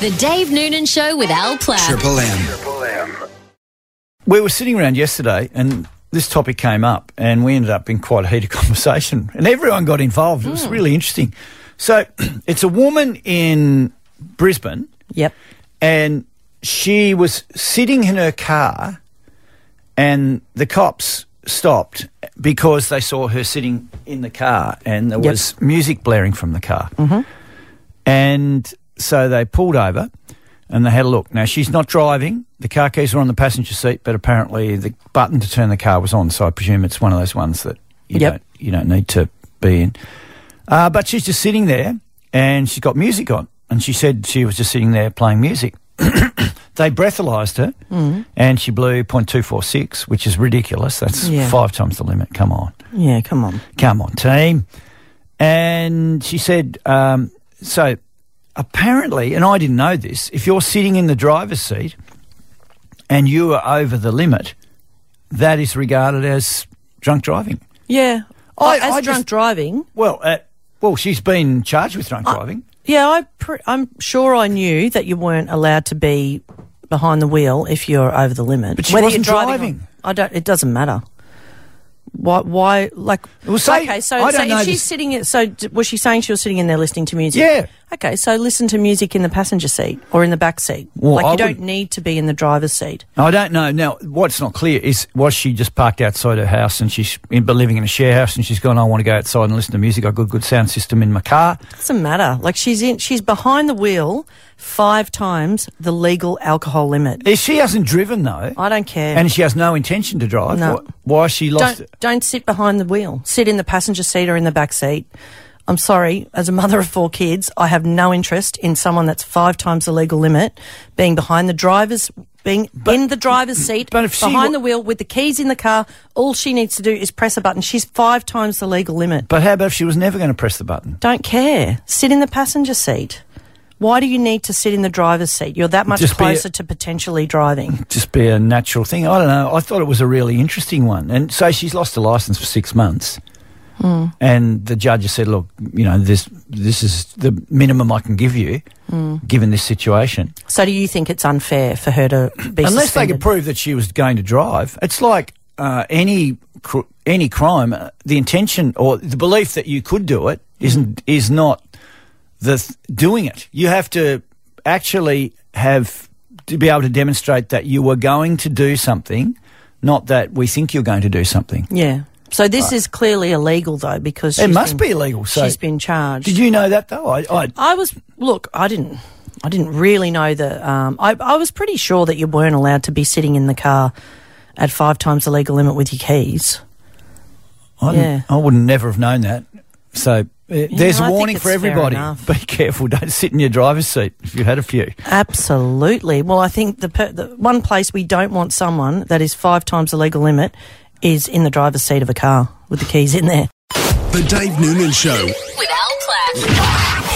The Dave Noonan Show with Al Plow. Triple M. Triple M. We were sitting around yesterday and this topic came up and we ended up in quite a heated conversation and everyone got involved. It was really interesting. So it's a woman in Brisbane. Yep. And she was sitting in her car and the cops stopped because they saw her sitting in the car and there was music blaring from the car. Mm-hmm. And so they pulled over and they had a look. Now, she's not driving. The car keys were on the passenger seat, but apparently the button to turn the car was on, so I presume it's one of those ones that you don't need to be in. But she's just sitting there and she's got music on, and she said she was just sitting there playing music. They breathalyzed her and she blew 0.246, which is ridiculous. That's 5 times the limit. Come on. Yeah, come on. Come on, team. And she said, so... apparently, and I didn't know this, if you're sitting in the driver's seat and you are over the limit, that is regarded as drunk driving. Yeah. Driving? Well, she's been charged with drunk driving. Yeah, I'm sure I knew that you weren't allowed to be behind the wheel if you're over the limit. But she wasn't driving. It doesn't matter. Why? Like, well, so, okay, so if she's sitting in, so was she saying she was sitting in there listening to music? Yeah. Okay, so listen to music in the passenger seat or in the back seat. Well, like, you don't need to be in the driver's seat. I don't know. Now, what's not clear is, was she just parked outside her house and she's living in a share house and she's gone, I want to go outside and listen to music. I've got a good sound system in my car. It doesn't matter. Like, she's behind the wheel 5 times the legal alcohol limit. If she hasn't driven, though. I don't care. And she has no intention to drive. No. Why has she lost it? Don't sit behind the wheel. Sit in the passenger seat or in the back seat. I'm sorry, as a mother of 4 kids, I have no interest in someone that's 5 times the legal limit being behind the driver's, in the driver's seat, but if behind the wheel with the keys in the car. All she needs to do is press a button. She's 5 times the legal limit. But how about if she was never going to press the button? Don't care. Sit in the passenger seat. Why do you need to sit in the driver's seat? You're that much closer to potentially driving. Just be a natural thing. I don't know. I thought it was a really interesting one. And so she's lost her licence for 6 months. Mm. And the judge has said, look, you know, this is the minimum I can give you given this situation. So do you think it's unfair for her to be unless suspended? They could prove that she was going to drive. It's like any crime, the intention or the belief that you could do it is not the doing it. You have to actually have to be able to demonstrate that you were going to do something, not that we think you're going to do something. Yeah. So this is clearly illegal, though, because she's been illegal. So she's been charged. Did you know that, though? I didn't really know the. I was pretty sure that you weren't allowed to be sitting in the car at 5 times the legal limit with your keys. I wouldn't never have known that. So there's a warning for everybody. Be careful. Don't sit in your driver's seat if you've had a few. Absolutely. Well, I think the one place we don't want someone that is 5 times the legal limit is in the driver's seat of a car with the keys in there. The Dave Noonan Show. With Al Clash.